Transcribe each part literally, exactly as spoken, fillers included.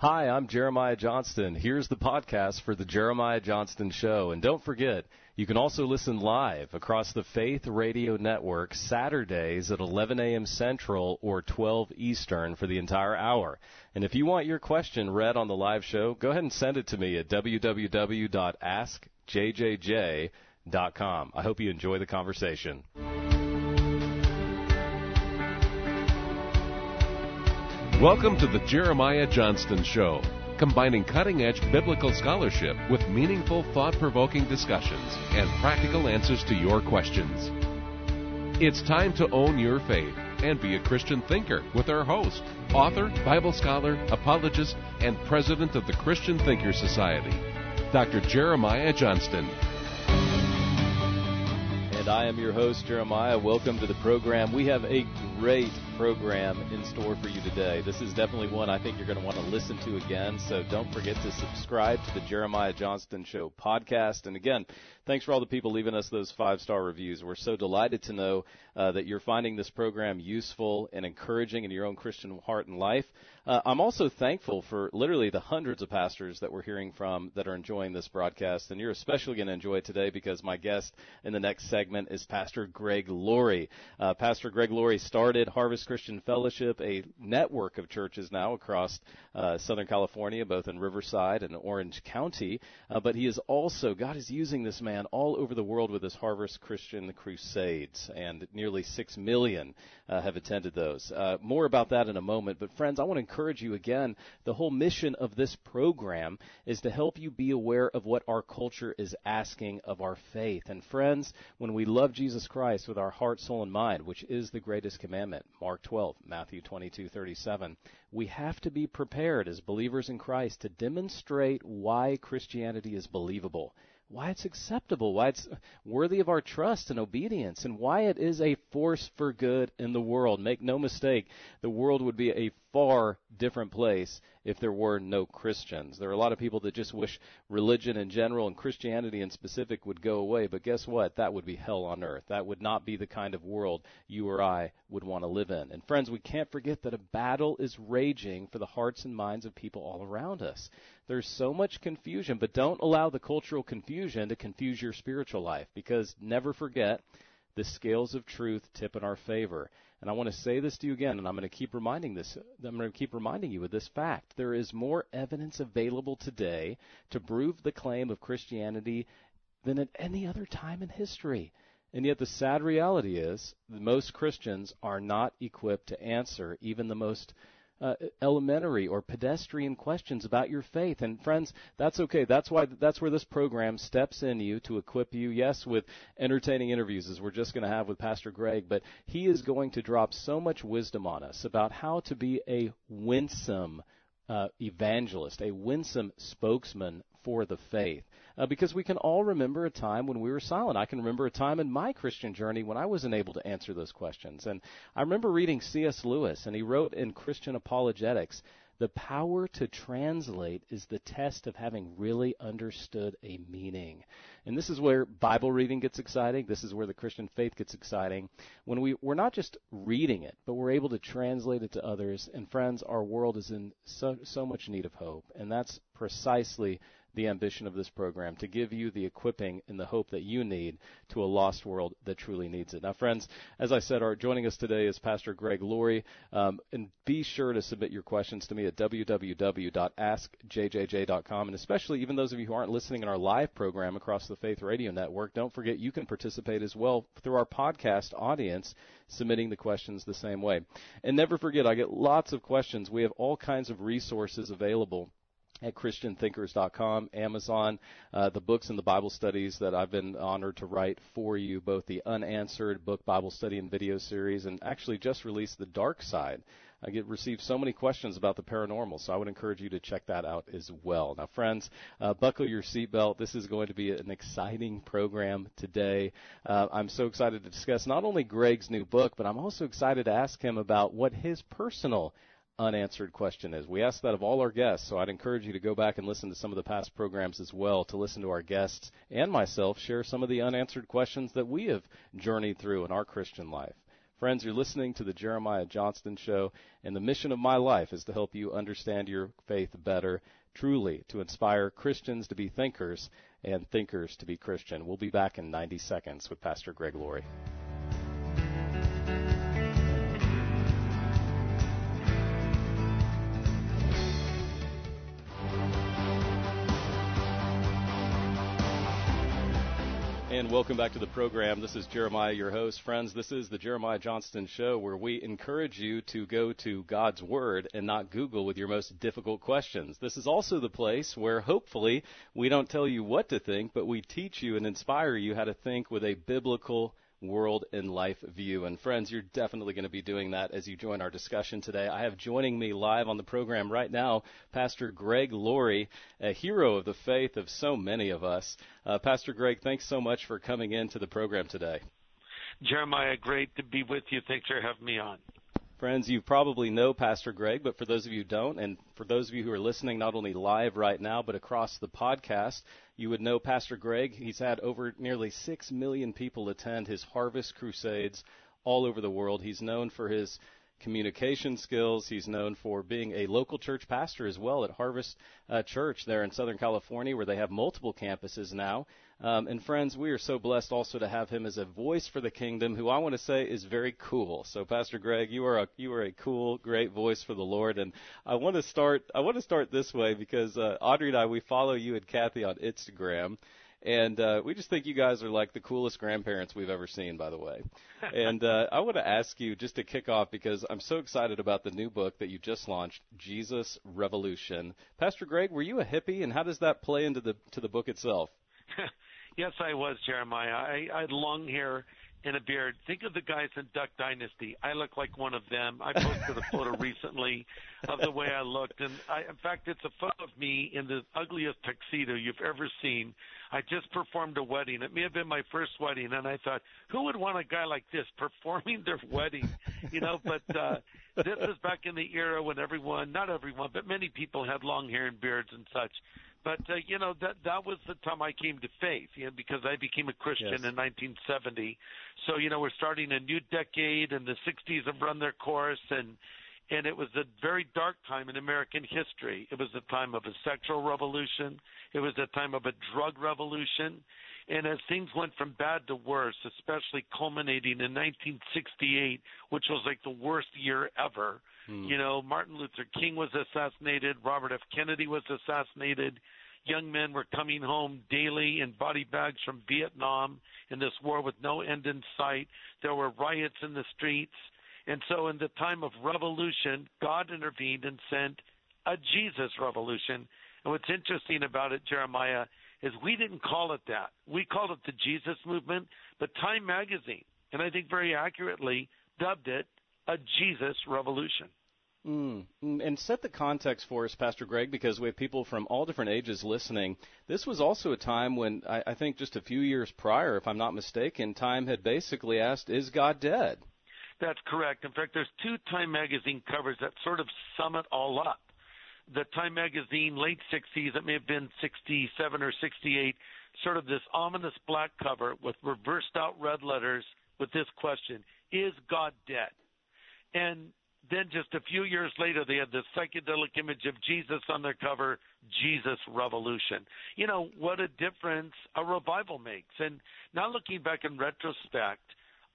Hi, I'm Jeremiah Johnston. Here's the podcast for the Jeremiah Johnston Show. And don't forget, you can also listen live across the Faith Radio Network Saturdays at eleven a.m. Central or twelve Eastern for the entire hour. And if you want your question read on the live show, go ahead and send it to me at w w w dot ask j j j dot com. I hope you enjoy the conversation. Welcome to the Jeremiah Johnston Show, combining cutting-edge biblical scholarship with meaningful, thought-provoking discussions and practical answers to your questions. It's time to own your faith and be a Christian thinker with our host, author, Bible scholar, apologist, and president of the Christian Thinker Society, Doctor Jeremiah Johnston. And I am your host, Jeremiah. Welcome to the program. We have a great program in store for you today. This is definitely one I think you're going to want to listen to again, so don't forget to subscribe to the Jeremiah Johnston Show podcast. And again, thanks for all the people leaving us those five-star reviews. We're so delighted to know uh, that you're finding this program useful and encouraging in your own Christian heart and life. Uh, I'm also thankful for literally the hundreds of pastors that we're hearing from that are enjoying this broadcast, and you're especially going to enjoy it today because my guest in the next segment is Pastor Greg Laurie. Uh, Pastor Greg Laurie started Harvest Christian Fellowship, a network of churches now across uh, Southern California, both in Riverside and Orange County. Uh, but he is also, God is using this man all over the world with his Harvest Christian Crusades, and nearly six million uh, have attended those. Uh, more about that in a moment. But friends, I want to encourage you again, the whole mission of this program is to help you be aware of what our culture is asking of our faith. And friends, when we love Jesus Christ with our heart, soul, and mind, which is the greatest commandment, Mark twelve, Matthew twenty-two thirty-seven, we have to be prepared as believers in Christ to demonstrate why Christianity is believable, why it's acceptable, why it's worthy of our trust and obedience, and why it is a force for good in the world. Make no mistake, the world would be a far different place if there were no Christians. There are a lot of people that just wish religion in general and Christianity in specific would go away, but guess what? That would be hell on earth. That would not be the kind of world you or I would want to live in. And friends, we can't forget that a battle is raging for the hearts and minds of people all around us. There's so much confusion, but don't allow the cultural confusion to confuse your spiritual life, because never forget, the scales of truth tip in our favor. And I want to say this to you again, and I'm going to keep reminding this. I'm going to keep reminding you of this fact. There is more evidence available today to prove the claim of Christianity than at any other time in history. And yet the sad reality is that most Christians are not equipped to answer even the most Uh, elementary or pedestrian questions about your faith. And friends, that's okay. That's why, that's where this program steps in you to equip you, yes, with entertaining interviews as we're just going to have with Pastor Greg, but he is going to drop so much wisdom on us about how to be a winsome uh, evangelist, a winsome spokesman for the faith. Uh, because we can all remember a time when we were silent. I can remember a time in my Christian journey when I wasn't able to answer those questions. And I remember reading C S Lewis, and he wrote in Christian Apologetics, "The power to translate is the test of having really understood a meaning." And this is where Bible reading gets exciting. This is where the Christian faith gets exciting. When we, we're not just reading it, but we're able to translate it to others. And friends, our world is in so, so much need of hope. And that's precisely the ambition of this program, to give you the equipping and the hope that you need to a lost world that truly needs it. Now, friends, as I said, our, joining us today is Pastor Greg Laurie. Um, and be sure to submit your questions to me at w w w dot ask j j j dot com. And especially even those of you who aren't listening in our live program across the Faith Radio Network, don't forget you can participate as well through our podcast audience, submitting the questions the same way. And never forget, I get lots of questions. We have all kinds of resources available at Christian Thinkers dot com, Amazon, uh, the books and the Bible studies that I've been honored to write for you, both the Unanswered book, Bible study, and video series, and actually just released The Dark Side. I get received so many questions about the paranormal, so I would encourage you to check that out as well. Now, friends, uh, buckle your seatbelt. This is going to be an exciting program today. Uh, I'm so excited to discuss not only Greg's new book, but I'm also excited to ask him about what his personal unanswered question is. We ask that of all our guests, so I'd encourage you to go back and listen to some of the past programs as well, to listen to our guests and myself share some of the unanswered questions that we have journeyed through in our Christian life. Friends, you're listening to the Jeremiah Johnston Show, and the mission of my life is to help you understand your faith better, truly, to inspire Christians to be thinkers and thinkers to be Christian. We'll be back in ninety seconds with Pastor Greg Laurie. And welcome back to the program. This is Jeremiah, your host. Friends, this is the Jeremiah Johnston Show, where we encourage you to go to God's Word and not Google with your most difficult questions. This is also the place where hopefully we don't tell you what to think, but we teach you and inspire you how to think with a biblical world and life view. And friends, you're definitely going to be doing that as you join our discussion today. I have joining me live on the program right now, Pastor Greg Laurie, a hero of the faith of so many of us. Uh, Pastor Greg, thanks so much for coming into the program today. Jeremiah, great to be with you. Thanks for having me on. Friends, you probably know Pastor Greg, but for those of you who don't, and for those of you who are listening not only live right now but across the podcast, you would know Pastor Greg. He's had over nearly six million people attend his Harvest Crusades all over the world. He's known for his communication skills. He's known for being a local church pastor as well at Harvest uh, Church there in Southern California, where they have multiple campuses now. Um, and friends, we are so blessed also to have him as a voice for the kingdom, who I want to say is very cool. So, Pastor Greg, you are a you are a cool, great voice for the Lord. And I want to start I want to start this way because uh, Audrey and I, we follow you and Kathy on Instagram. And uh, we just think you guys are like the coolest grandparents we've ever seen, by the way. And uh, I want to ask you just to kick off, because I'm so excited about the new book that you just launched, Jesus Revolution. Pastor Greg, were you a hippie, and how does that play into the to the book itself? Yes, I was, Jeremiah. I, I had long hair and a beard. Think of the guys in Duck Dynasty. I look like one of them. I posted a photo recently of the way I looked. And I, in fact, it's a photo of me in the ugliest tuxedo you've ever seen. I just performed a wedding. It may have been my first wedding, and I thought, who would want a guy like this performing their wedding? You know, but uh, this is back in the era when everyone, not everyone, but many people had long hair and beards and such. But, uh, you know, that that was the time I came to faith, you know, because I became a Christian yes. in nineteen seventy. So, you know, we're starting a new decade, and the sixties have run their course, and and it was a very dark time in American history. It was the time of a sexual revolution. It was the time of a drug revolution. And as things went from bad to worse, especially culminating in nineteen sixty-eight, which was like the worst year ever, mm. you know, Martin Luther King was assassinated. Robert F. Kennedy was assassinated. Young men were coming home daily in body bags from Vietnam in this war with no end in sight. There were riots in the streets. And so in the time of revolution, God intervened and sent a Jesus revolution. And what's interesting about it, Jeremiah, is we didn't call it that. We called it the Jesus movement, but Time Magazine, and I think very accurately, dubbed it a Jesus revolution. Mm. And set the context for us, Pastor Greg, because we have people from all different ages listening. This was also a time when, I, I think just a few years prior, if I'm not mistaken, Time had basically asked, is God dead? That's correct. In fact, there's two Time Magazine covers that sort of sum it all up. The Time Magazine, late sixties, it may have been sixty-seven or sixty-eight, sort of this ominous black cover with reversed out red letters with this question, is God dead? And then just a few years later, they had this psychedelic image of Jesus on their cover, Jesus Revolution. You know, what a difference a revival makes. And now looking back in retrospect,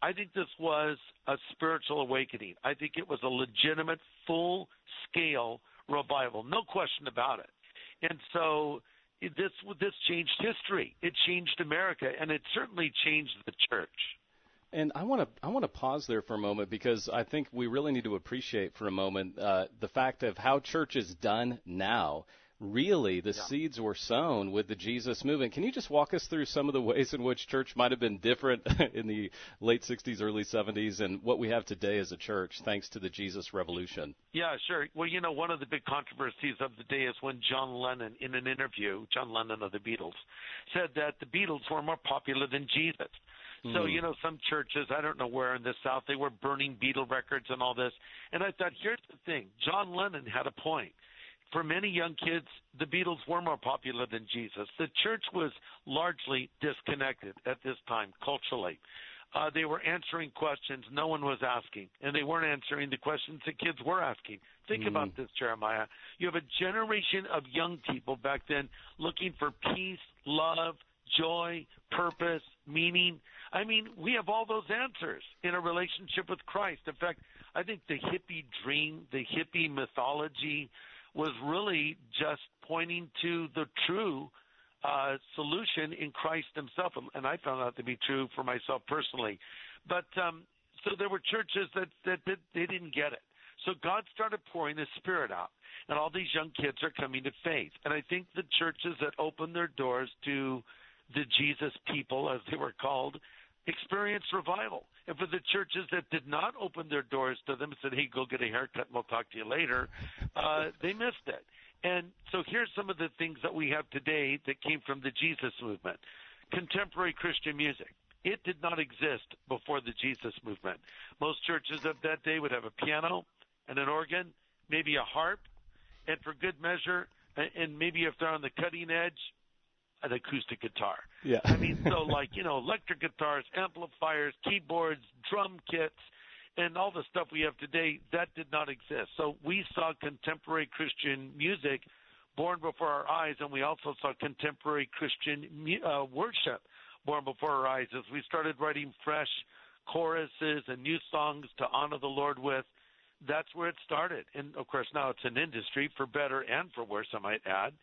I think this was a spiritual awakening. I think it was a legitimate, full-scale revival, no question about it. And so this this changed history. It changed America, and it certainly changed the church. And I want to I want to pause there for a moment, because I think we really need to appreciate for a moment uh, the fact of how church is done now. Really, the yeah. seeds were sown with the Jesus movement. Can you just walk us through some of the ways in which church might have been different in the late sixties, early seventies, and what we have today as a church thanks to the Jesus Revolution? Yeah, sure. Well, you know, one of the big controversies of the day is when John Lennon, in an interview, John Lennon of the Beatles, said that the Beatles were more popular than Jesus. So, mm. you know, some churches, I don't know where in the South, they were burning Beatle records and all this. And I thought, here's the thing. John Lennon had a point. For many young kids, the Beatles were more popular than Jesus. The church was largely disconnected at this time culturally. Uh, they were answering questions no one was asking, and they weren't answering the questions the kids were asking. Think mm. about this, Jeremiah. You have a generation of young people back then looking for peace, love, joy, purpose, meaning. I mean, we have all those answers in a relationship with Christ. In fact, I think the hippie dream, the hippie mythology was really just pointing to the true Uh, solution in Christ himself, and I found out to be true for myself personally. But um, so there were churches that, that, that they didn't get it. So God started pouring his Spirit out, and all these young kids are coming to faith. And I think the churches that opened their doors to the Jesus people, as they were called, experienced revival. And for the churches that did not open their doors to them and said, hey, go get a haircut and we'll talk to you later, uh, they missed it. And so here's some of the things that we have today that came from the Jesus movement. Contemporary Christian music. It did not exist before the Jesus movement. Most churches of that day would have a piano and an organ, maybe a harp, and for good measure, and maybe if they're on the cutting edge, an acoustic guitar. Yeah. I mean, so like, you know, electric guitars, amplifiers, keyboards, drum kits, and all the stuff we have today, that did not exist. So we saw contemporary Christian music born before our eyes, and we also saw contemporary Christian uh, worship born before our eyes as we started writing fresh choruses and new songs to honor the Lord with. That's where it started. And, of course, now it's an industry for better and for worse, I might add.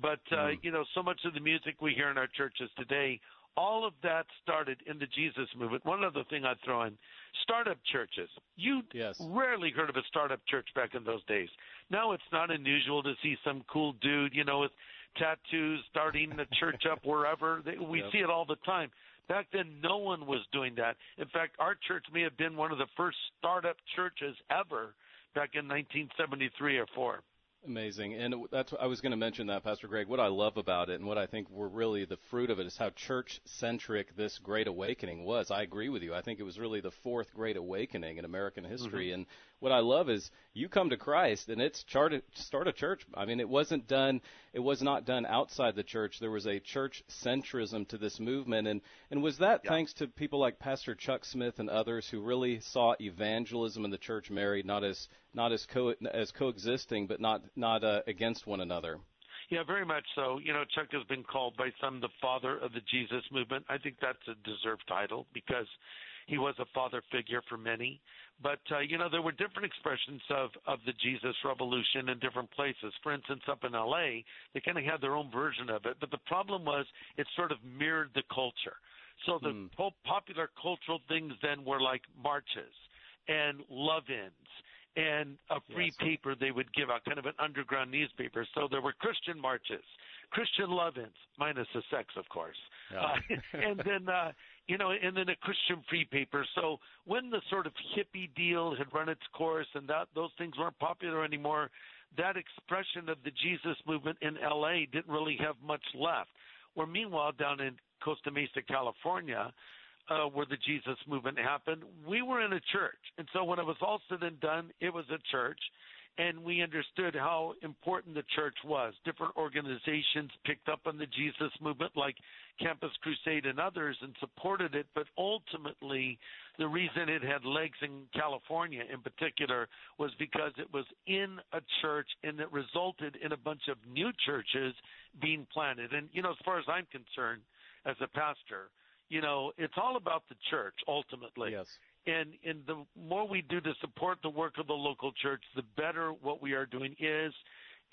But, uh, mm. you know, so much of the music we hear in our churches today, all of that started in the Jesus movement. One other thing I'd throw in, startup churches. You yes. rarely heard of a startup church back in those days. Now it's not unusual to see some cool dude, you know, with tattoos starting a church up wherever. We yep. see it all the time. Back then, no one was doing that. In fact, our church may have been one of the first startup churches ever back in nineteen seventy-three or four. Amazing. And that's I was going to mention that, Pastor Greg. What I love about it and what I think were really the fruit of it is how church-centric this Great Awakening was. I agree with you. I think it was really the fourth Great Awakening in American history. Mm-hmm. And what I love is you come to Christ and it's charted, start a church. I mean, it wasn't done. It was not done outside the church. There was a church centrism to this movement. And, and was that yeah. thanks to people like Pastor Chuck Smith and others who really saw evangelism and the church married, not as not as co as coexisting, but not not uh, against one another. Yeah, very much so. You know, Chuck has been called by some the father of the Jesus movement. I think that's a deserved title because he was a father figure for many. But, uh, you know, there were different expressions of, of the Jesus Revolution in different places. For instance, up in L A, they kind of had their own version of it. But the problem was it sort of mirrored the culture. So the mm. po- popular cultural things then were like marches and love-ins and a free yes. paper they would give out, kind of an underground newspaper. So there were Christian marches, Christian love-ins, minus the sex, of course. Yeah. uh, and then, uh, you know, and then a Christian free paper. So when the sort of hippie deal had run its course and that those things weren't popular anymore, that expression of the Jesus movement in L A didn't really have much left. Where meanwhile, down in Costa Mesa, California, Uh, where the Jesus movement happened, we were in a church. And so when it was all said and done, it was a church, and we understood how important the church was. Different organizations picked up on the Jesus movement, like Campus Crusade and others, and supported it. But ultimately, the reason it had legs in California in particular was because it was in a church, and it resulted in a bunch of new churches being planted. And, you know, as far as I'm concerned, as a pastor, you know, it's all about the church ultimately. Yes. And, and the more we do to support the work of the local church, the better what we are doing is.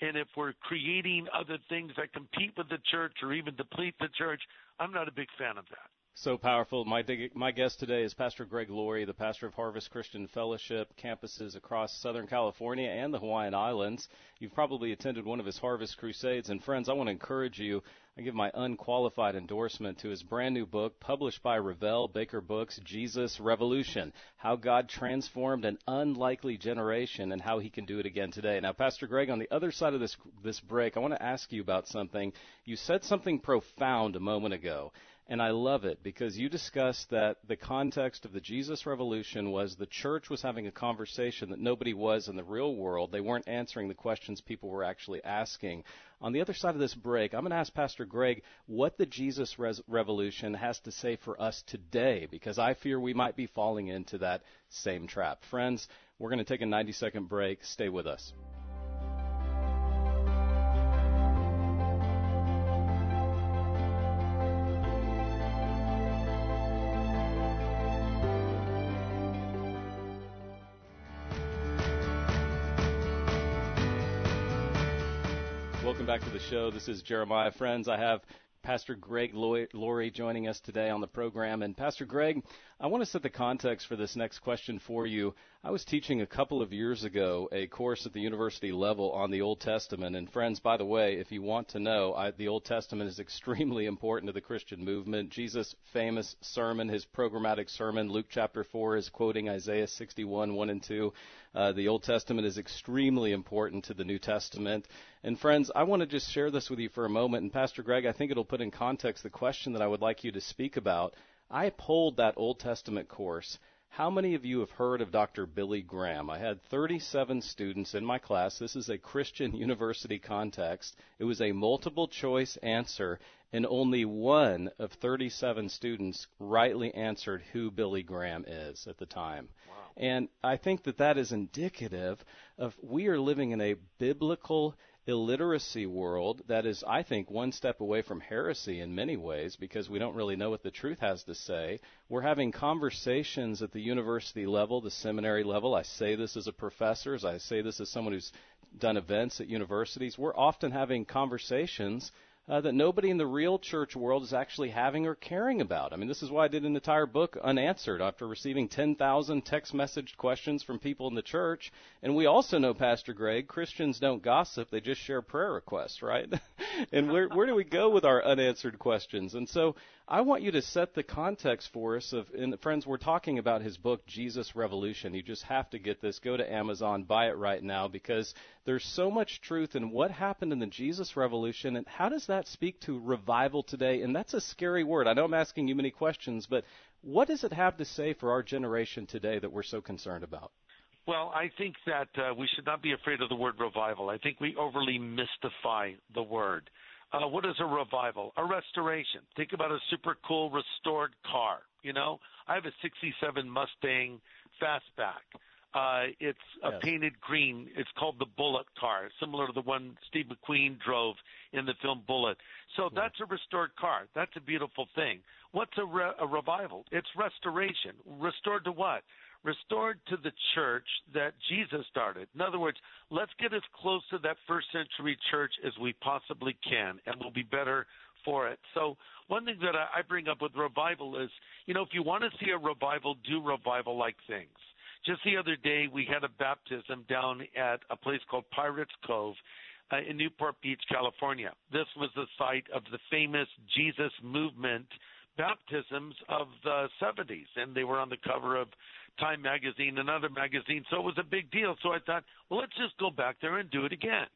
And if we're creating other things that compete with the church or even deplete the church, I'm not a big fan of that. So powerful. My dig- my guest today is Pastor Greg Laurie, the pastor of Harvest Christian Fellowship campuses across Southern California and the Hawaiian Islands. You've probably attended one of his Harvest Crusades. And, friends, I want to encourage you. I give my unqualified endorsement to his brand-new book published by Revell Baker Books, Jesus Revolution, How God Transformed an Unlikely Generation and How He Can Do It Again Today. Now, Pastor Greg, on the other side of this this break, I want to ask you about something. You said something profound a moment ago. and I love it because you discussed that the context of the Jesus Revolution was the church was having a conversation that nobody was in the real world. They weren't answering the questions people were actually asking. On the other side of this break, I'm going to ask Pastor Greg what the Jesus Res- Revolution has to say for us today, because I fear we might be falling into that same trap. Friends, we're going to take a ninety-second break. Stay with us. Welcome back to the show. This is Jeremiah. Friends, I have Pastor Greg Laurie joining us today on the program. And Pastor Greg, I want to set the context for this next question for you. I was teaching a couple of years ago a course at the university level on the Old Testament. And friends, by the way, if you want to know, I, the Old Testament is extremely important to the Christian movement. Jesus' famous sermon, his programmatic sermon, Luke chapter four, is quoting Isaiah sixty-one, one and two. Uh, the Old Testament is extremely important to the New Testament. And friends, I want to just share this with you for a moment. And Pastor Greg, I think it'll put in context the question that I would like you to speak about. I polled that Old Testament course. How many of you have heard of Doctor Billy Graham? I had thirty-seven students in my class. This is a Christian university context. It was a multiple choice answer, and only one of thirty-seven students rightly answered who Billy Graham is at the time. Wow. And I think that that is indicative of we are living in a biblical illiteracy world that is, I think, one step away from heresy in many ways because we don't really know what the truth has to say. We're having conversations at the university level, the seminary level. I say this as a professor, as I say this as someone who's done events at universities. We're often having conversations Uh, that nobody in the real church world is actually having or caring about. I mean, this is why I did an entire book, Unanswered, after receiving ten thousand text message questions from people in the church. And we also know, Pastor Greg, Christians don't gossip. They just share prayer requests, right? And where, where do we go with our unanswered questions? And so I want you to set the context for us. Of, and friends, we're talking about his book, Jesus Revolution. You just have to get this. Go to Amazon, buy it right now, because there's so much truth in what happened in the Jesus Revolution. And how does that speak to revival today? And that's a scary word. I know I'm asking you many questions, but what does it have to say for our generation today that we're so concerned about? Well, I think that uh, we should not be afraid of the word revival. I think we overly mystify the word. Uh, what is a revival? A restoration. Think about a super cool restored car. You know, I have a sixty-seven Mustang Fastback. Uh, it's a yes. painted green. It's called the Bullet car, similar to the one Steve McQueen drove in the film Bullet. So yeah. That's a restored car. That's a beautiful thing. What's a, re- a revival? It's restoration. Restored to what? Restored to the church that Jesus started. In other words, let's get as close to that first century church as we possibly can, and we'll be better for it. So one thing that I bring up with revival is, you know, if you want to see a revival, do revival-like things. Just the other day, we had a baptism down at a place called Pirates Cove uh, in Newport Beach, California. This was the site of the famous Jesus Movement baptisms of the seventies, and they were on the cover of Time Magazine and other magazines, so it was a big deal. So I thought, well, let's just go back there and do it again.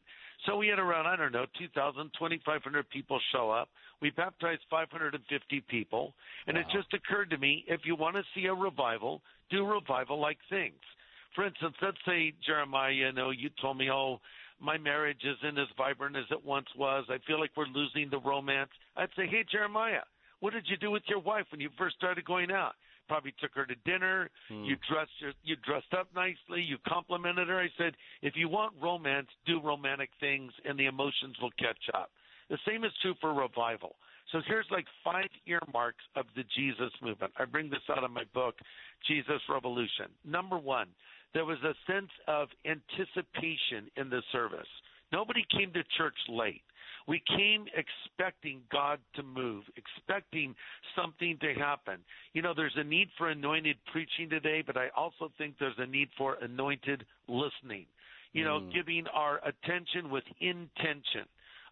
So we had around, I don't know, two thousand, twenty-five hundred people show up. We baptized five hundred fifty people, and wow. It just occurred to me, if you want to see a revival, do revival-like things. For instance, let's say, Jeremiah, you know, you told me, oh, my marriage isn't as vibrant as it once was. I feel like we're losing the romance. I'd say, hey, Jeremiah, what did you do with your wife when you first started going out? Probably took her to dinner. Mm. You dressed your, you dressed up nicely. You complimented her. I said, if you want romance, do romantic things, and the emotions will catch up. The same is true for revival. So here's like five earmarks of the Jesus movement. I bring this out in my book, Jesus Revolution. Number one, there was a sense of anticipation in the service. Nobody came to church late. We came expecting God to move, expecting something to happen. You know, there's a need for anointed preaching today, but I also think there's a need for anointed listening, you know, mm. giving our attention with intention.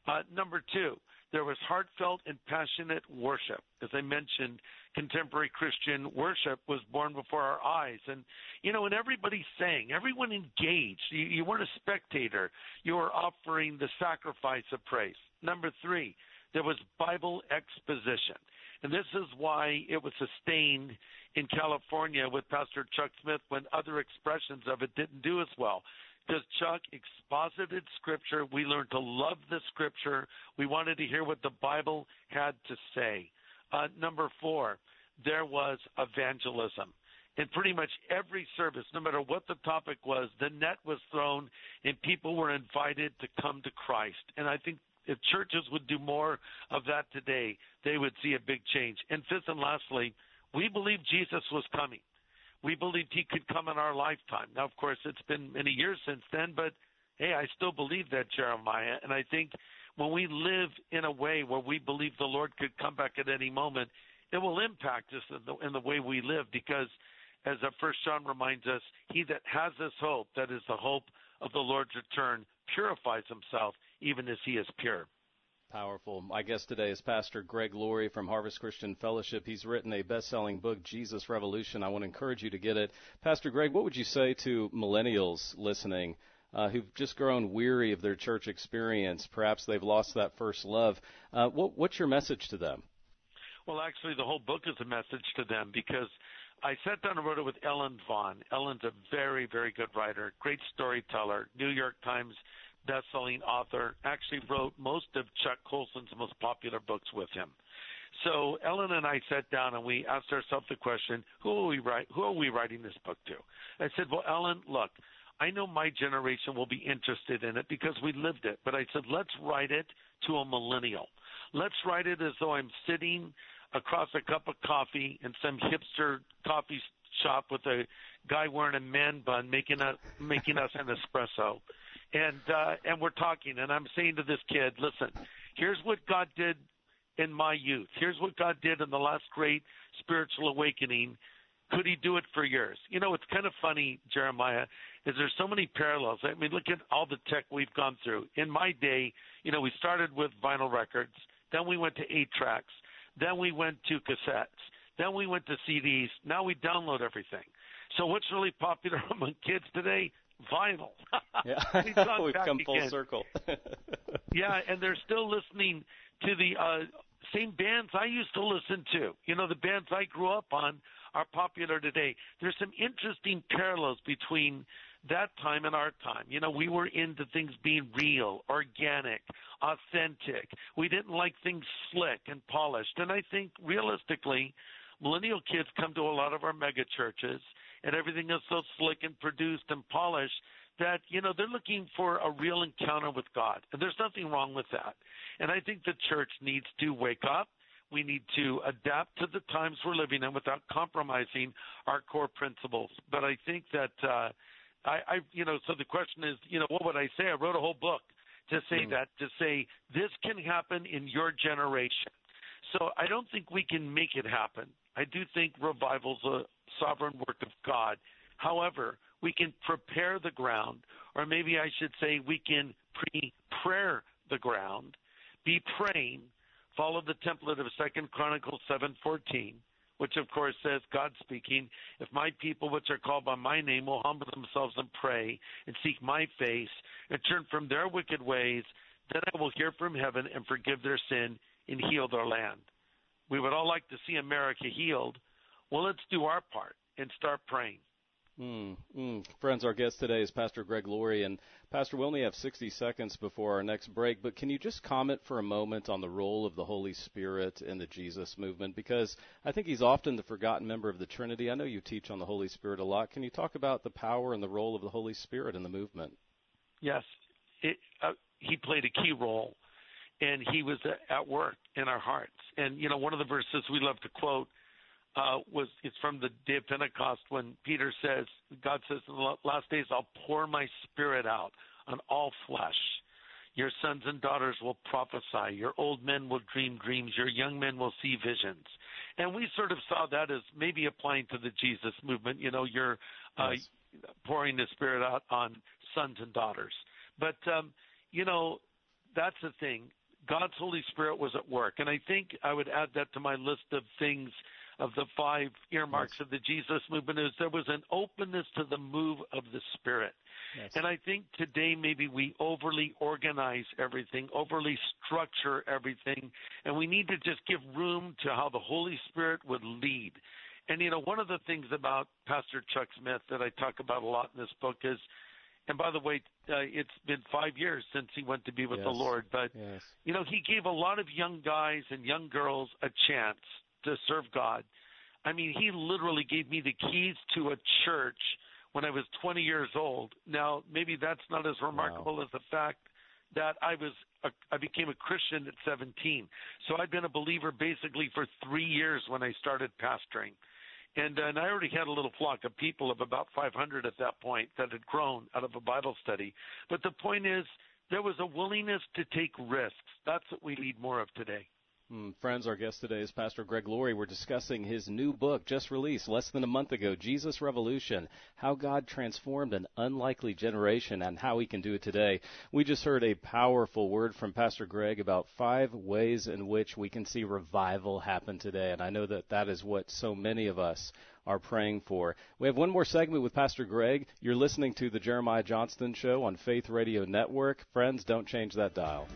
Uh, number two, there was heartfelt and passionate worship. As I mentioned, contemporary Christian worship was born before our eyes. And, you know, and everybody sang. Everyone engaged. You, you weren't a spectator. You were offering the sacrifice of praise. Number three, there was Bible exposition. And this is why it was sustained in California with Pastor Chuck Smith when other expressions of it didn't do as well. Because Chuck exposited Scripture. We learned to love the Scripture. We wanted to hear what the Bible had to say. Uh, number four, there was evangelism. In pretty much every service, no matter what the topic was, the net was thrown and people were invited to come to Christ. And I think if churches would do more of that today, they would see a big change. And fifth and lastly, we believe Jesus was coming. We believed he could come in our lifetime. Now, of course, it's been many years since then, but, hey, I still believe that, Jeremiah. And I think when we live in a way where we believe the Lord could come back at any moment, it will impact us in the, in the way we live, because as First John reminds us, he that has this hope, that is the hope of the Lord's return, purifies himself even as he is pure. Powerful. My guest today is Pastor Greg Laurie from Harvest Christian Fellowship. He's written a best-selling book, Jesus Revolution. I want to encourage you to get it. Pastor Greg, what would you say to millennials listening uh, who've just grown weary of their church experience? Perhaps they've lost that first love. Uh, what, what's your message to them? Well, actually, the whole book is a message to them, because I sat down and wrote it with Ellen Vaughn. Ellen's a very, very good writer, great storyteller, New York Times best-selling author, actually wrote most of Chuck Colson's most popular books with him. So Ellen and I sat down and we asked ourselves the question, who are we, write, who are we writing this book to? I said, well, Ellen, look, I know my generation will be interested in it because we lived it. But I said, let's write it to a millennial. Let's write it as though I'm sitting across a cup of coffee in some hipster coffee shop with a guy wearing a man bun making a, making us an espresso. And uh, and we're talking, and I'm saying to this kid, listen, here's what God did in my youth. Here's what God did in the last great spiritual awakening. Could he do it for yours? You know, it's kind of funny, Jeremiah, is there's so many parallels. I mean, look at all the tech we've gone through. In my day, you know, we started with vinyl records. Then we went to eight tracks. Then we went to cassettes. Then we went to C Ds. Now we download everything. So what's really popular among kids today? Vinyl. Yeah. We've, We've come again. Full circle. Yeah, and they're still listening to the uh, same bands I used to listen to. You know, the bands I grew up on are popular today. There's some interesting parallels between that time and our time. You know, we were into things being real, organic, authentic. We didn't like things slick and polished. And I think realistically, millennial kids come to a lot of our mega churches, and everything is so slick and produced and polished that, you know, they're looking for a real encounter with God. And there's nothing wrong with that. And I think the church needs to wake up. We need to adapt to the times we're living in without compromising our core principles. But I think that, uh, I, I, you know, so the question is, you know, what would I say? I wrote a whole book to say mm. that, to say this can happen in your generation. So I don't think we can make it happen. I do think revival's a sovereign work of God. However, we can prepare the ground, or maybe I should say we can pre-prayer the ground, be praying, follow the template of Second Chronicles seven fourteen, which of course says, God speaking, if my people which are called by my name will humble themselves and pray and seek my face and turn from their wicked ways, then I will hear from heaven and forgive their sin and heal their land. We would all like to see America healed. Well, let's do our part and start praying. Mm, mm. Friends, our guest today is Pastor Greg Laurie. And, Pastor, we only have sixty seconds before our next break, but can you just comment for a moment on the role of the Holy Spirit in the Jesus movement? Because I think he's often the forgotten member of the Trinity. I know you teach on the Holy Spirit a lot. Can you talk about the power and the role of the Holy Spirit in the movement? Yes. It, uh, he played a key role, and he was at work in our hearts. And, you know, one of the verses we love to quote, Uh, was it's from the day of Pentecost when Peter says, God says, in the last days I'll pour my spirit out on all flesh. Your sons and daughters will prophesy. Your old men will dream dreams. Your young men will see visions. And we sort of saw that as maybe applying to the Jesus movement. You know, you're uh, yes. pouring the spirit out on sons and daughters. But, um, you know, that's the thing. God's Holy Spirit was at work. And I think I would add that to my list of things of the five earmarks yes. of the Jesus movement is there was an openness to the move of the Spirit. Yes. And I think today maybe we overly organize everything, overly structure everything, and we need to just give room to how the Holy Spirit would lead. And, you know, one of the things about Pastor Chuck Smith that I talk about a lot in this book is, and by the way, uh, it's been five years since he went to be with yes. the Lord, but, yes. you know, he gave a lot of young guys and young girls a chance to serve God. I mean, he literally gave me the keys to a church when I was twenty years old. Now, maybe that's not as remarkable wow. as the fact that I was a, I became a Christian at seventeen. So I'd been a believer basically for three years when I started pastoring. And, and I already had a little flock of people of about five hundred at that point that had grown out of a Bible study. But the point is, there was a willingness to take risks. That's what we need more of today. Mm, friends, our guest today is Pastor Greg Laurie. We're discussing his new book, just released less than a month ago, Jesus Revolution, How God Transformed an Unlikely Generation and How He Can Do It Today. We just heard a powerful word from Pastor Greg about five ways in which we can see revival happen today, and I know that that is what so many of us are praying for. We have one more segment with Pastor Greg. You're listening to The Jeremiah Johnston Show on Faith Radio Network. Friends, don't change that dial.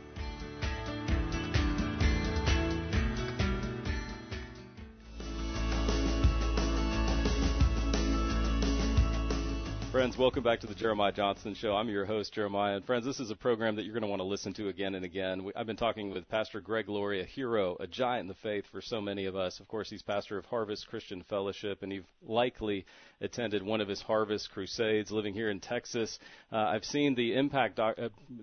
Friends, welcome back to the Jeremiah Johnston Show. I'm your host, Jeremiah. And friends, this is a program that you're going to want to listen to again and again. We, I've been talking with Pastor Greg Laurie, a hero, a giant in the faith for so many of us. Of course, he's pastor of Harvest Christian Fellowship, and you've likely attended one of his Harvest Crusades living here in Texas. Uh, I've seen the impact, uh,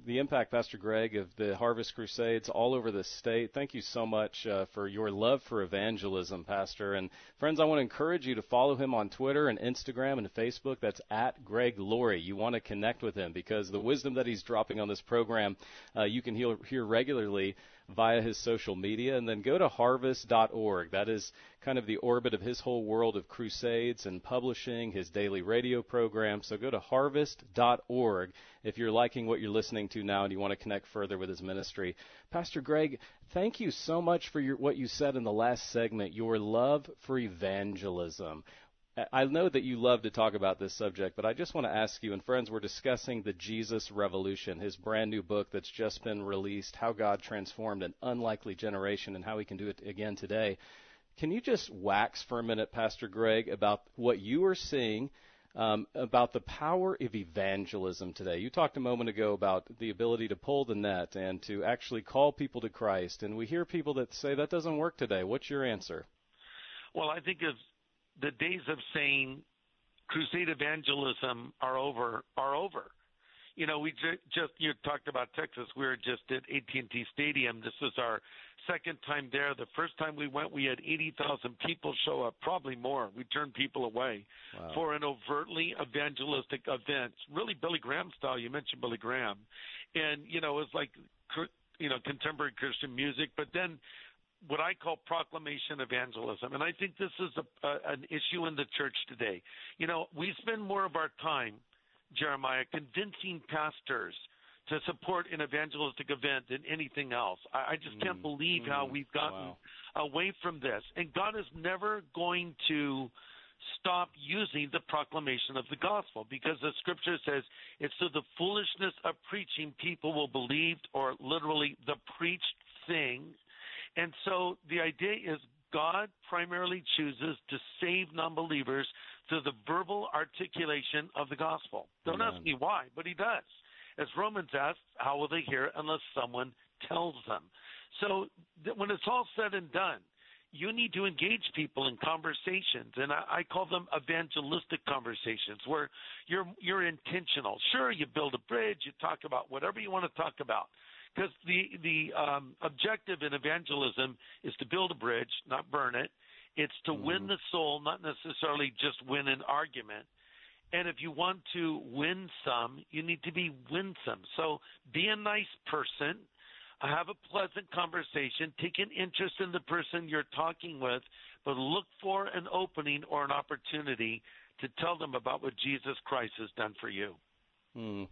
the impact, Pastor Greg, of the Harvest Crusades all over the state. Thank you so much uh, for your love for evangelism, Pastor. And friends, I want to encourage you to follow him on Twitter and Instagram and Facebook. That's at Greg Laurie. You want to connect with him because the wisdom that he's dropping on this program, uh, you can hear, hear regularly via his social media. And then go to harvest dot org. That is kind of the orbit of his whole world of crusades and publishing, his daily radio program. So go to harvest dot org if you're liking what you're listening to now and you want to connect further with his ministry. Pastor Greg, thank you so much for your, what you said in the last segment, your love for evangelism. I know that you love to talk about this subject, but I just want to ask you, and friends, we're discussing the Jesus Revolution, his brand new book that's just been released, How God Transformed an Unlikely Generation and How He Can Do It Again Today. Can you just wax for a minute, Pastor Greg, about what you are seeing um, about the power of evangelism today? You talked a moment ago about the ability to pull the net and to actually call people to Christ, and we hear people that say that doesn't work today. What's your answer? Well, I think it's the days of saying crusade evangelism are over, are over. You know, we ju- just, you talked about Texas. We were just at A T and T Stadium. This was our second time there. The first time we went, we had eighty thousand people show up, probably more. We turned people away wow. for an overtly evangelistic event, really Billy Graham style. You mentioned Billy Graham. And, you know, it was like, you know, contemporary Christian music, but then what I call proclamation evangelism. And I think this is a, a, an issue in the church today. You know, we spend more of our time, Jeremiah, convincing pastors to support an evangelistic event than anything else. I, I just can't mm. believe mm. how we've gotten wow. away from this. And God is never going to stop using the proclamation of the gospel because the scripture says it's through the foolishness of preaching people will believe, or literally the preached thing. And so the idea is God primarily chooses to save non-believers through the verbal articulation of the gospel. Don't Amen. Ask me why, but he does. As Romans asks, how will they hear unless someone tells them? So th- when it's all said and done, you need to engage people in conversations, and I, I call them evangelistic conversations, where you're you're intentional. Sure, you build a bridge, you talk about whatever you want to talk about. Because the, the um, objective in evangelism is to build a bridge, not burn it. It's to mm-hmm. win the soul, not necessarily just win an argument. And if you want to win some, you need to be winsome. So be a nice person, have a pleasant conversation, take an interest in the person you're talking with, but look for an opening or an opportunity to tell them about what Jesus Christ has done for you. Mm.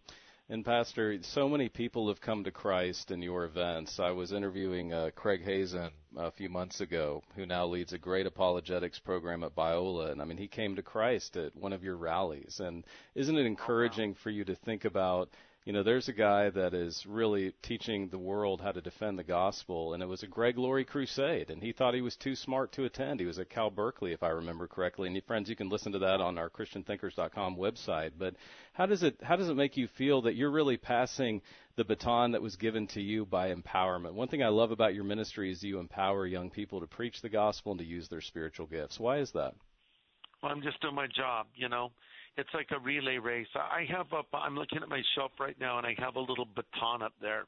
And, Pastor, so many people have come to Christ in your events. I was interviewing uh, Craig Hazen a few months ago, who now leads a great apologetics program at Biola. And, I mean, he came to Christ at one of your rallies. And isn't it encouraging oh, wow. for you to think about, you know, there's a guy that is really teaching the world how to defend the gospel, and it was a Greg Laurie crusade, and he thought he was too smart to attend. He was at Cal Berkeley, if I remember correctly. And, friends, you can listen to that on our Christian Thinkers dot com website. But how does it how does it make you feel that you're really passing the baton that was given to you by empowerment? One thing I love about your ministry is you empower young people to preach the gospel and to use their spiritual gifts. Why is that? Well, I'm just doing my job, you know. It's like a relay race. I have up, I'm looking at my shelf right now, and I have a little baton up there.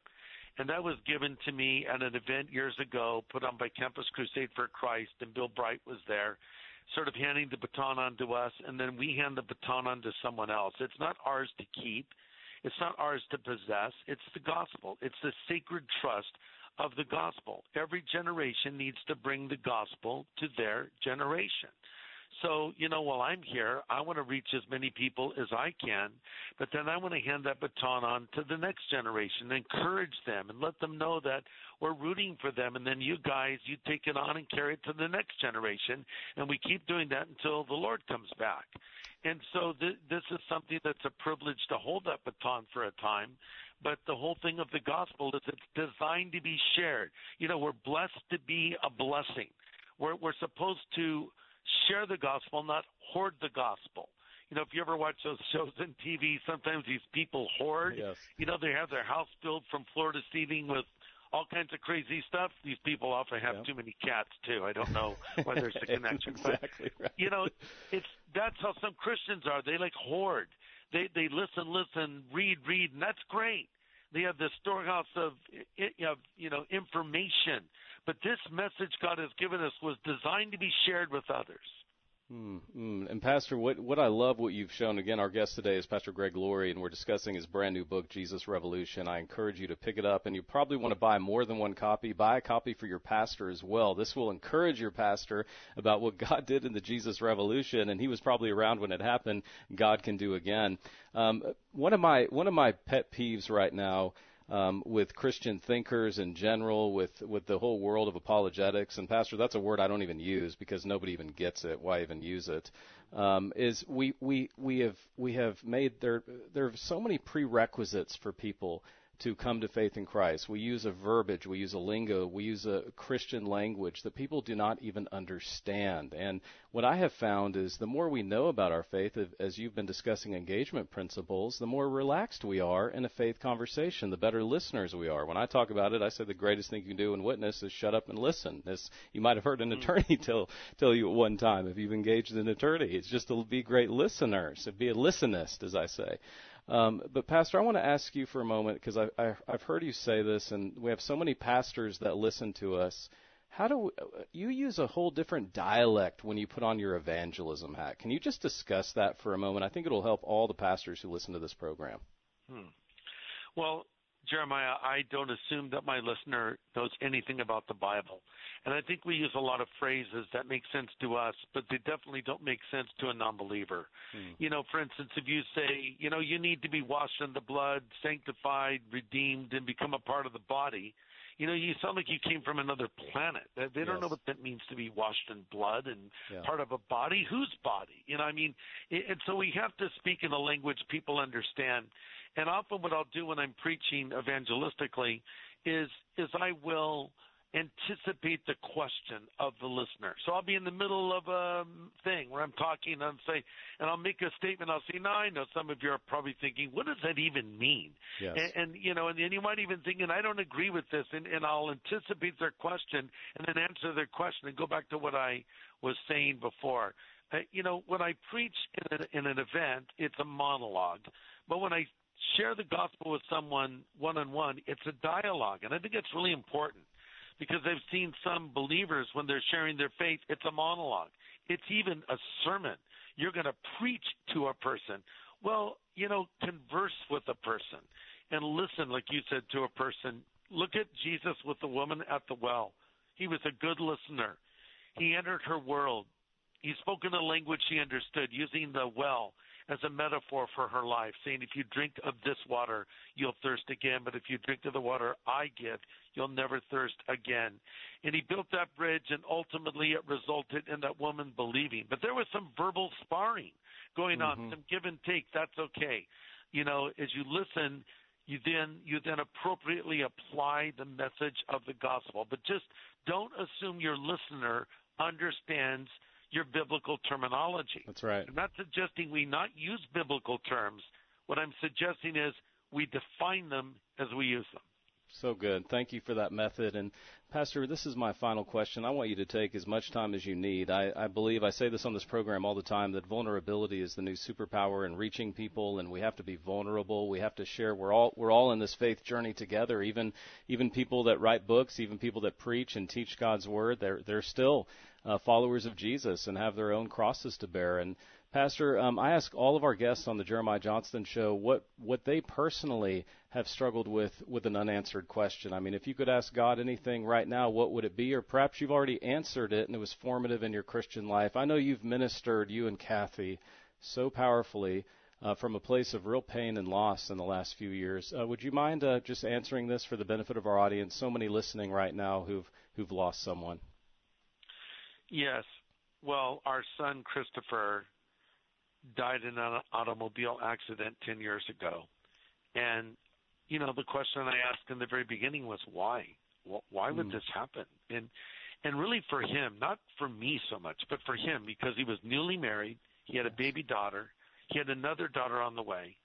And that was given to me at an event years ago put on by Campus Crusade for Christ, and Bill Bright was there, sort of handing the baton on to us, and then we hand the baton on to someone else. It's not ours to keep. It's not ours to possess. It's the gospel. It's the sacred trust of the gospel. Every generation needs to bring the gospel to their generation. So, you know, while I'm here, I want to reach as many people as I can, but then I want to hand that baton on to the next generation, encourage them, and let them know that we're rooting for them, and then you guys, you take it on and carry it to the next generation, and we keep doing that until the Lord comes back. And so th- this is something that's a privilege to hold that baton for a time, but the whole thing of the gospel is it's designed to be shared. You know, we're blessed to be a blessing. We're, we're supposed to share the gospel, not hoard the gospel. You know, if you ever watch those shows on T V, sometimes these people hoard. Yes. You know, they have their house filled from floor to ceiling with all kinds of crazy stuff. These people often have yep. too many cats, too. I don't know why there's a connection. Exactly but, right. You know, it's that's how some Christians are. They, like, hoard. They, they listen, listen, read, read, and that's great. They have this storehouse of, you know, information. But this message God has given us was designed to be shared with others. Mm-hmm. And, Pastor, what, what I love what you've shown, again, our guest today is Pastor Greg Laurie, and we're discussing his brand-new book, Jesus Revolution. I encourage you to pick it up, and you probably want to buy more than one copy. Buy a copy for your pastor as well. This will encourage your pastor about what God did in the Jesus Revolution, and he was probably around when it happened. God can do again. Um, one of my one of my pet peeves right now Um, with Christian thinkers in general, with, with the whole world of apologetics, and Pastor, that's a word I don't even use because nobody even gets it. Why even use it? Um, is we, we we have we have made there there are so many prerequisites for people to come to faith in Christ. We use a verbiage, we use a lingo, we use a Christian language that people do not even understand. And what I have found is the more we know about our faith, as you've been discussing engagement principles, the more relaxed we are in a faith conversation, the better listeners we are. When I talk about it, I say the greatest thing you can do in witness is shut up and listen. This, you might have heard an attorney tell, tell you at one time, if you've engaged an attorney, it's just to be great listeners, be a listenist, as I say. Um, but, Pastor, I want to ask you for a moment, because I, I, I've heard you say this, and we have so many pastors that listen to us. How do we, you use a whole different dialect when you put on your evangelism hat? Can you just discuss that for a moment? I think it will help all the pastors who listen to this program. Hmm. Well, Jeremiah, I don't assume that my listener knows anything about the Bible. And I think we use a lot of phrases that make sense to us, but they definitely don't make sense to a non-believer. Mm. You know, for instance, if you say, you know, you need to be washed in the blood, sanctified, redeemed, and become a part of the body, you know, you sound like you came from another planet. They don't yes. know what that means to be washed in blood and yeah. part of a body. Whose body? You know, I mean, and so we have to speak in a language people understand. And often what I'll do when I'm preaching evangelistically is is I will anticipate the question of the listener. So I'll be in the middle of a thing where I'm talking and I'll say, and I'll make a statement. I'll say, now I know some of you are probably thinking, what does that even mean? Yes. And, and, you know, and then you might even think, and I don't agree with this, and, and I'll anticipate their question and then answer their question and go back to what I was saying before. Uh, you know, when I preach in, a, in an event, it's a monologue. But when I share the gospel with someone one-on-one, it's a dialogue. And I think it's really important because I've seen some believers, when they're sharing their faith, it's a monologue. It's even a sermon. You're going to preach to a person. Well, you know, converse with a person and listen, like you said, to a person. Look at Jesus with the woman at the well. He was a good listener. He entered her world. He spoke in a language she understood using the well. as a metaphor for her life, saying, if you drink of this water, you'll thirst again, but if you drink of the water I give, you'll never thirst again. And he built that bridge, and ultimately it resulted in that woman believing. But there was some verbal sparring going mm-hmm. on, some give and take. That's okay. You know, as you listen, you then you then appropriately apply the message of the gospel. But just don't assume your listener understands your biblical terminology. That's right. I'm not suggesting we not use biblical terms. What I'm suggesting is we define them as we use them. So good. Thank you for that method. And, Pastor, this is my final question. I want you to take as much time as you need. I, I believe, I say this on this program all the time, that vulnerability is the new superpower in reaching people, and we have to be vulnerable. We have to share. We're all we're all in this faith journey together, even even people that write books, even people that preach and teach God's Word. They're, they're still uh, followers of Jesus and have their own crosses to bear. And, Pastor, um, I ask all of our guests on the Jeremiah Johnston Show what, what they personally have struggled with with an unanswered question. I mean, if you could ask God anything right now, what would it be? Or perhaps you've already answered it and it was formative in your Christian life. I know you've ministered, you and Kathy, so powerfully uh, from a place of real pain and loss in the last few years. Uh, would you mind uh, just answering this for the benefit of our audience, so many listening right now who've who've lost someone? Yes. Well, our son, Christopher, died in an automobile accident ten years ago. And, you know, the question I asked in the very beginning was, why? Why would mm. this happen? And and really for him, not for me so much, but for him, because he was newly married. He had a baby daughter. He had another daughter on the way.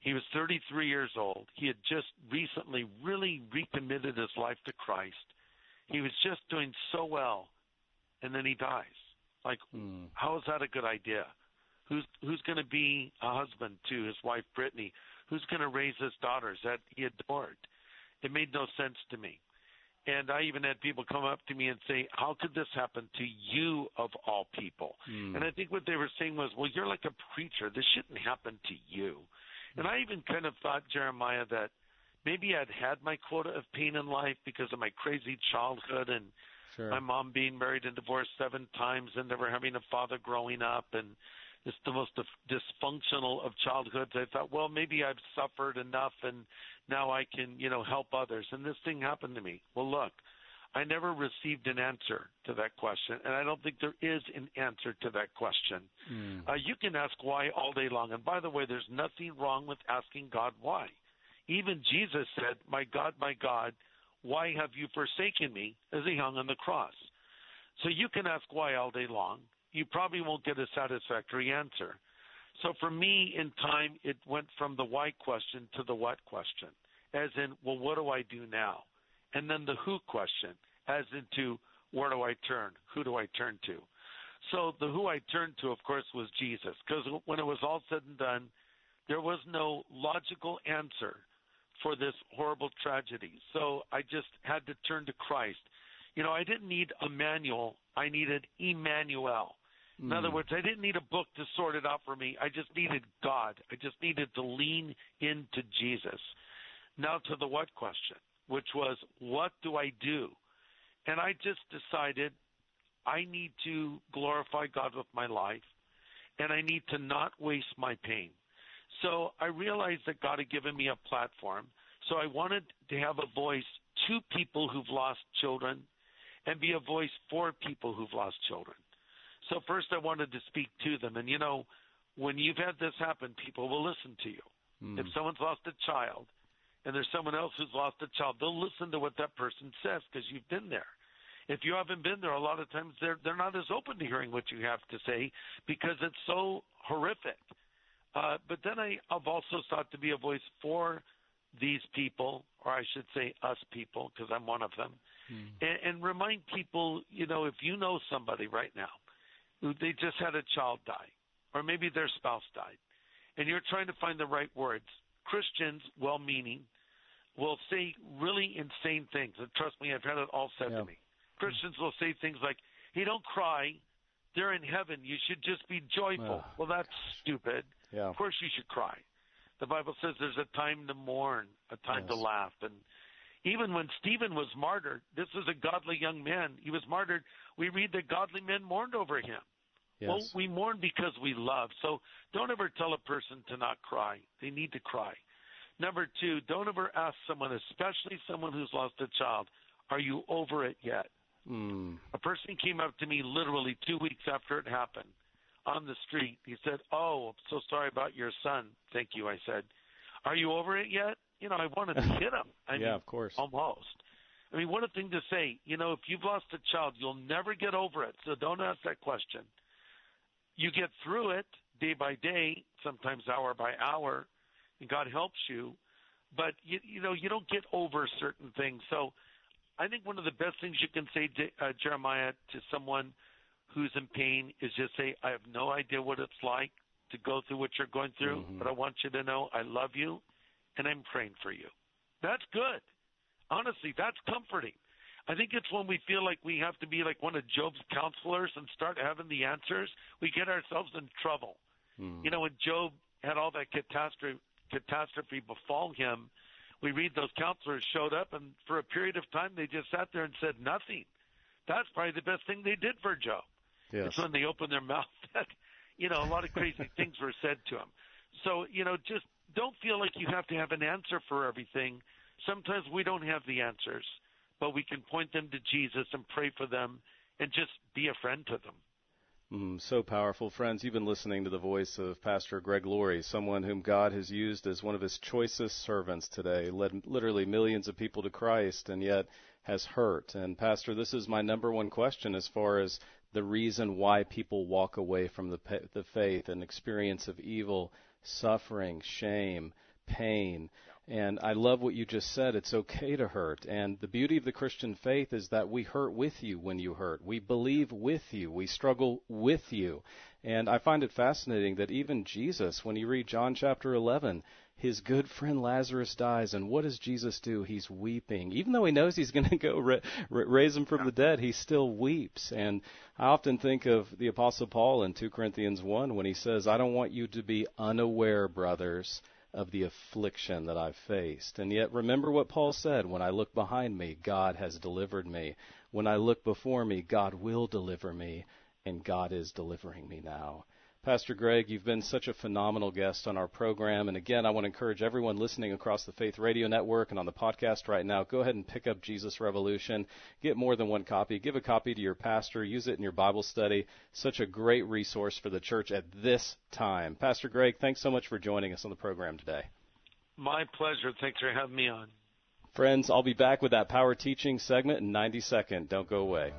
He was thirty-three years old. He had just recently really recommitted his life to Christ. He was just doing so well, and then he dies. Like, mm. how is that a good idea? Who's, who's going to be a husband to his wife, Brittany? Who's going to raise his daughters that he adored? It made no sense to me. And I even had people come up to me and say, how could this happen to you of all people? Mm. And I think what they were saying was, well, you're like a preacher. This shouldn't happen to you. And I even kind of thought, Jeremiah, that maybe I'd had my quota of pain in life because of my crazy childhood and sure. my mom being married and divorced seven times and never having a father growing up and it's the most dysfunctional of childhoods. I thought, well, maybe I've suffered enough, and now I can, you know, help others. And this thing happened to me. Well, look, I never received an answer to that question, and I don't think there is an answer to that question. Mm. Uh, you can ask why all day long. And by the way, there's nothing wrong with asking God why. Even Jesus said, my God, my God, why have you forsaken me, as he hung on the cross. So you can ask why all day long. You probably won't get a satisfactory answer. So for me, in time, it went from the why question to the what question, as in, well, what do I do now? And then the who question, as into, where do I turn? Who do I turn to? So the who I turned to, of course, was Jesus, because when it was all said and done, there was no logical answer for this horrible tragedy. So I just had to turn to Christ. You know, I didn't need a manual. I needed Emmanuel. In other words, I didn't need a book to sort it out for me. I just needed God. I just needed to lean into Jesus. Now to the what question, which was, what do I do? And I just decided I need to glorify God with my life, and I need to not waste my pain. So I realized that God had given me a platform, so I wanted to have a voice to people who've lost children and be a voice for people who've lost children. So first I wanted to speak to them. And, you know, when you've had this happen, people will listen to you. Mm. If someone's lost a child and there's someone else who's lost a child, they'll listen to what that person says because you've been there. If you haven't been there, a lot of times they're, they're not as open to hearing what you have to say because it's so horrific. Uh, but then I, I've also sought to be a voice for these people, or I should say us people, because I'm one of them, mm. and, and remind people, you know, if you know somebody right now, who they just had a child die, or maybe their spouse died, and you're trying to find the right words. Christians, well-meaning, will say really insane things, and trust me, I've had it all said yeah. to me. Christians mm. will say things like, hey, don't cry, they're in heaven, you should just be joyful. Oh, well, that's gosh. stupid. Yeah. Of course you should cry. The Bible says there's a time to mourn, a time yes. to laugh. And even when Stephen was martyred, this was a godly young man. He was martyred. We read that godly men mourned over him. Yes. Well, we mourn because we love. So don't ever tell a person to not cry. They need to cry. Number two, don't ever ask someone, especially someone who's lost a child, are you over it yet? Mm. A person came up to me literally two weeks after it happened on the street. He said, oh, I'm so sorry about your son. Thank you, I said. Are you over it yet? You know, I wanted to hit him. I yeah, mean, of course. Almost. I mean, what a thing to say. You know, if you've lost a child, you'll never get over it, so don't ask that question. You get through it day by day, sometimes hour by hour, and God helps you. But, you, you know, you don't get over certain things. So I think one of the best things you can say, to, uh, Jeremiah, to someone who's in pain is just say, I have no idea what it's like to go through what you're going through, mm-hmm. but I want you to know I love you and I'm praying for you. That's good. Honestly, that's comforting. I think it's when we feel like we have to be like one of Job's counselors and start having the answers, we get ourselves in trouble. Mm. You know, when Job had all that catastrophe, catastrophe befall him, we read those counselors showed up, and for a period of time they just sat there and said nothing. That's probably the best thing they did for Job. Yes. It's when they opened their mouth that, you know, a lot of crazy things were said to him. So, you know, just don't feel like you have to have an answer for everything. Sometimes we don't have the answers, but we can point them to Jesus and pray for them and just be a friend to them. Mm, so powerful. Friends, you've been listening to the voice of Pastor Greg Laurie, someone whom God has used as one of his choicest servants today, led literally millions of people to Christ and yet has hurt. And, Pastor, this is my number one question as far as the reason why people walk away from the, pe- the faith and experience of evil, suffering, shame, pain. And I love what you just said. It's okay to hurt. And the beauty of the Christian faith is that we hurt with you when you hurt. We believe with you. We struggle with you. And I find it fascinating that even Jesus, when you read John chapter eleven, his good friend Lazarus dies. And what does Jesus do? He's weeping. Even though he knows he's going to go ra- raise him from the dead, he still weeps. And I often think of the Apostle Paul in Second Corinthians one when he says, I don't want you to be unaware, brothers, of the affliction that I've faced. And yet remember what Paul said, when I look behind me, God has delivered me. When I look before me, God will deliver me, and God is delivering me now. Pastor Greg, you've been such a phenomenal guest on our program. And again, I want to encourage everyone listening across the Faith Radio Network and on the podcast right now, go ahead and pick up Jesus Revolution. Get more than one copy. Give a copy to your pastor. Use it in your Bible study. Such a great resource for the church at this time. Pastor Greg, thanks so much for joining us on the program today. My pleasure. Thanks for having me on. Friends, I'll be back with that Power Teaching segment in ninety seconds. Don't go away.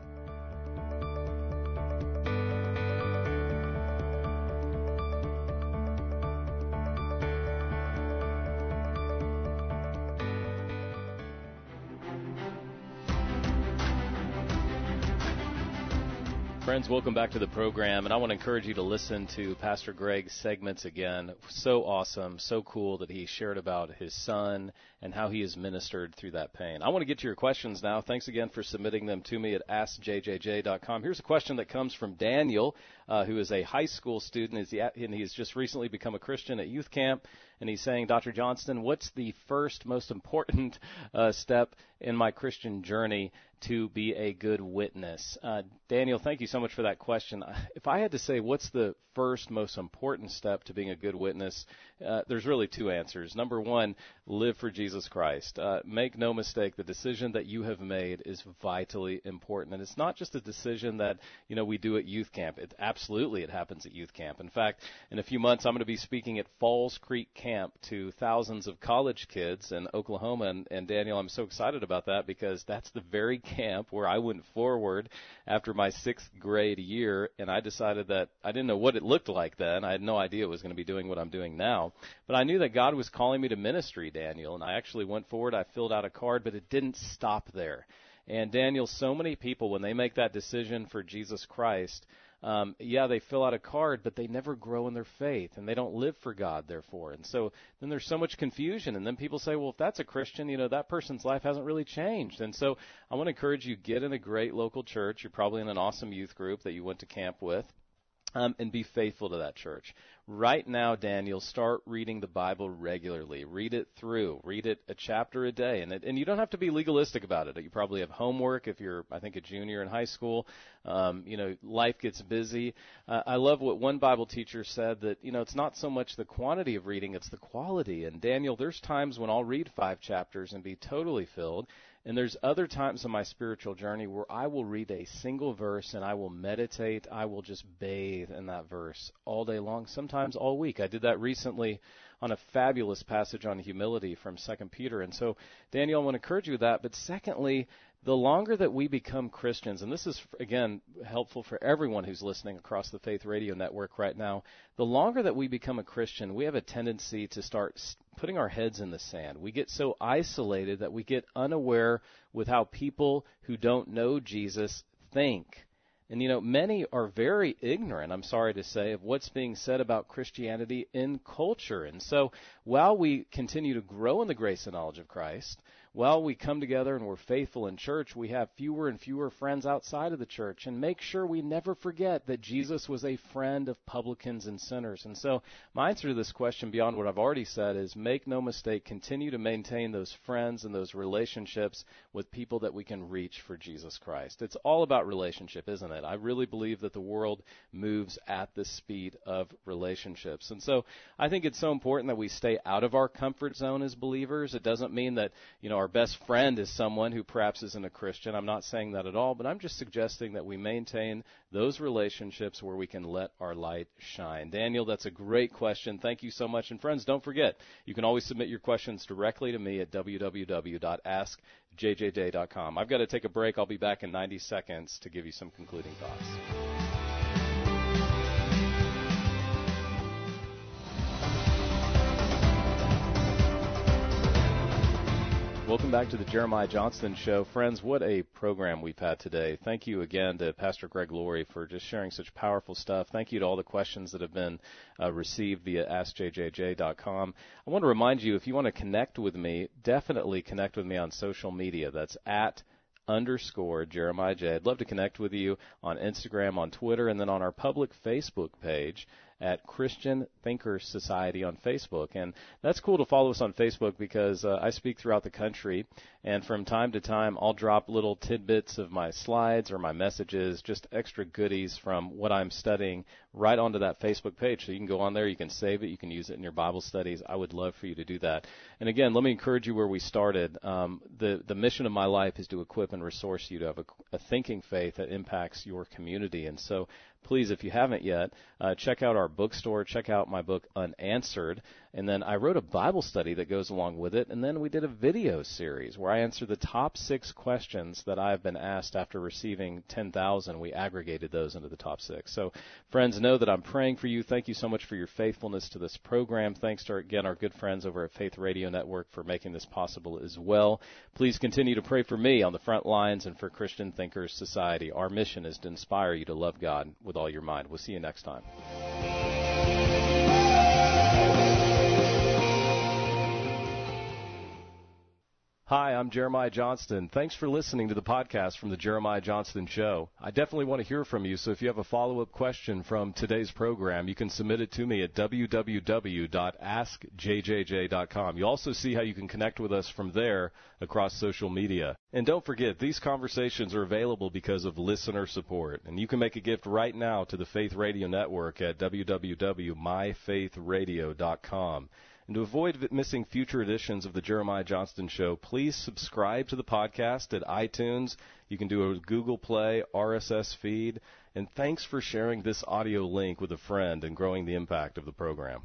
Friends, welcome back to the program, and I want to encourage you to listen to Pastor Greg's segments again. So awesome, so cool that he shared about his son and how he is ministered through that pain. I want to get to your questions now. Thanks again for submitting them to me at ask j j j dot com. Here's a question that comes from Daniel, uh, who is a high school student, and he's just recently become a Christian at youth camp, and he's saying, Doctor Johnston, what's the first most important uh, step in my Christian journey to be a good witness? Uh, Daniel, thank you so much for that question. If I had to say what's the first most important step to being a good witness, uh, there's really two answers. Number one, live for Jesus Christ. Uh, make no mistake, the decision that you have made is vitally important. And it's not just a decision that, you know, we do at youth camp. It, absolutely, it happens at youth camp. In fact, in a few months, I'm going to be speaking at Falls Creek Camp to thousands of college kids in Oklahoma. And, and Daniel, I'm so excited about that because that's the very camp where I went forward after my sixth grade year, and I decided that I didn't know what it looked like then. I had no idea it was going to be doing what I'm doing now, but I knew that God was calling me to ministry, Daniel, and I actually went forward. I filled out a card, but it didn't stop there. And Daniel, so many people, when they make that decision for Jesus Christ, Um, yeah, they fill out a card, but they never grow in their faith, and they don't live for God, therefore. And so then there's so much confusion, and then people say, well, if that's a Christian, you know, that person's life hasn't really changed. And so I want to encourage you, get in a great local church. You're probably in an awesome youth group that you went to camp with. Um, and be faithful to that church. Right now, Daniel, start reading the Bible regularly. Read it through. Read it a chapter a day. And it, and you don't have to be legalistic about it. You probably have homework if you're, I think, a junior in high school. Um, you know, life gets busy. Uh, I love what one Bible teacher said that, you know, it's not so much the quantity of reading, it's the quality. And, Daniel, there's times when I'll read five chapters and be totally filled. And there's other times in my spiritual journey where I will read a single verse and I will meditate. I will just bathe in that verse all day long, sometimes all week. I did that recently on a fabulous passage on humility from Second Peter. And so, Daniel, I want to encourage you with that. But secondly, the longer that we become Christians, and this is, again, helpful for everyone who's listening across the Faith Radio Network right now, the longer that we become a Christian, we have a tendency to start putting our heads in the sand. We get so isolated that we get unaware with how people who don't know Jesus think. And, you know, many are very ignorant, I'm sorry to say, of what's being said about Christianity in culture. And so while we continue to grow in the grace and knowledge of Christ, while we come together and we're faithful in church, we have fewer and fewer friends outside of the church. And make sure we never forget that Jesus was a friend of publicans and sinners. And so my answer to this question, beyond what I've already said, is make no mistake, continue to maintain those friends and those relationships with people that we can reach for Jesus Christ. It's all about relationship, isn't it? I really believe that the world moves at the speed of relationships. And so I think it's so important that we stay out of our comfort zone as believers. It doesn't mean that, you know, our best friend is someone who perhaps isn't a Christian. I'm not saying that at all, but I'm just suggesting that we maintain those relationships where we can let our light shine. Daniel, that's a great question. Thank you so much. And friends, don't forget, you can always submit your questions directly to me at w w w dot ask j j j dot com. I've got to take a break. I'll be back in ninety seconds to give you some concluding thoughts. Welcome back to the Jeremiah Johnston Show. Friends, what a program we've had today. Thank you again to Pastor Greg Laurie for just sharing such powerful stuff. Thank you to all the questions that have been uh, received via ask j j j dot com. I want to remind you, if you want to connect with me, definitely connect with me on social media. That's at underscore Jeremiah J. I'd love to connect with you on Instagram, on Twitter, and then on our public Facebook page at Christian Thinker Society on Facebook. And that's cool to follow us on Facebook because uh, I speak throughout the country, and from time to time I'll drop little tidbits of my slides or my messages, just extra goodies from what I'm studying right onto that Facebook page. So you can go on there, you can save it, you can use it in your Bible studies. I would love for you to do that. And again, let me encourage you where we started. Um, the, the mission of my life is to equip and resource you to have a, a thinking faith that impacts your community. And so please, if you haven't yet, uh, check out our bookstore, check out my book, Unanswered. And then I wrote a Bible study that goes along with it. And then we did a video series where I answered the top six questions that I've been asked after receiving ten thousand. We aggregated those into the top six. So, friends, know that I'm praying for you. Thank you so much for your faithfulness to this program. Thanks to, our, again, our good friends over at Faith Radio Network for making this possible as well. Please continue to pray for me on the front lines and for Christian Thinkers Society. Our mission is to inspire you to love God with all your mind. We'll see you next time. Hi, I'm Jeremiah Johnston. Thanks for listening to the podcast from the Jeremiah Johnston Show. I definitely want to hear from you, so if you have a follow-up question from today's program, you can submit it to me at w w w dot ask j j j dot com. You'll also see how you can connect with us from there across social media. And don't forget, these conversations are available because of listener support. And you can make a gift right now to the Faith Radio Network at w w w dot my faith radio dot com. And to avoid missing future editions of the Jeremiah Johnston Show, please subscribe to the podcast at iTunes. You can do a Google Play, R S S feed. And thanks for sharing this audio link with a friend and growing the impact of the program.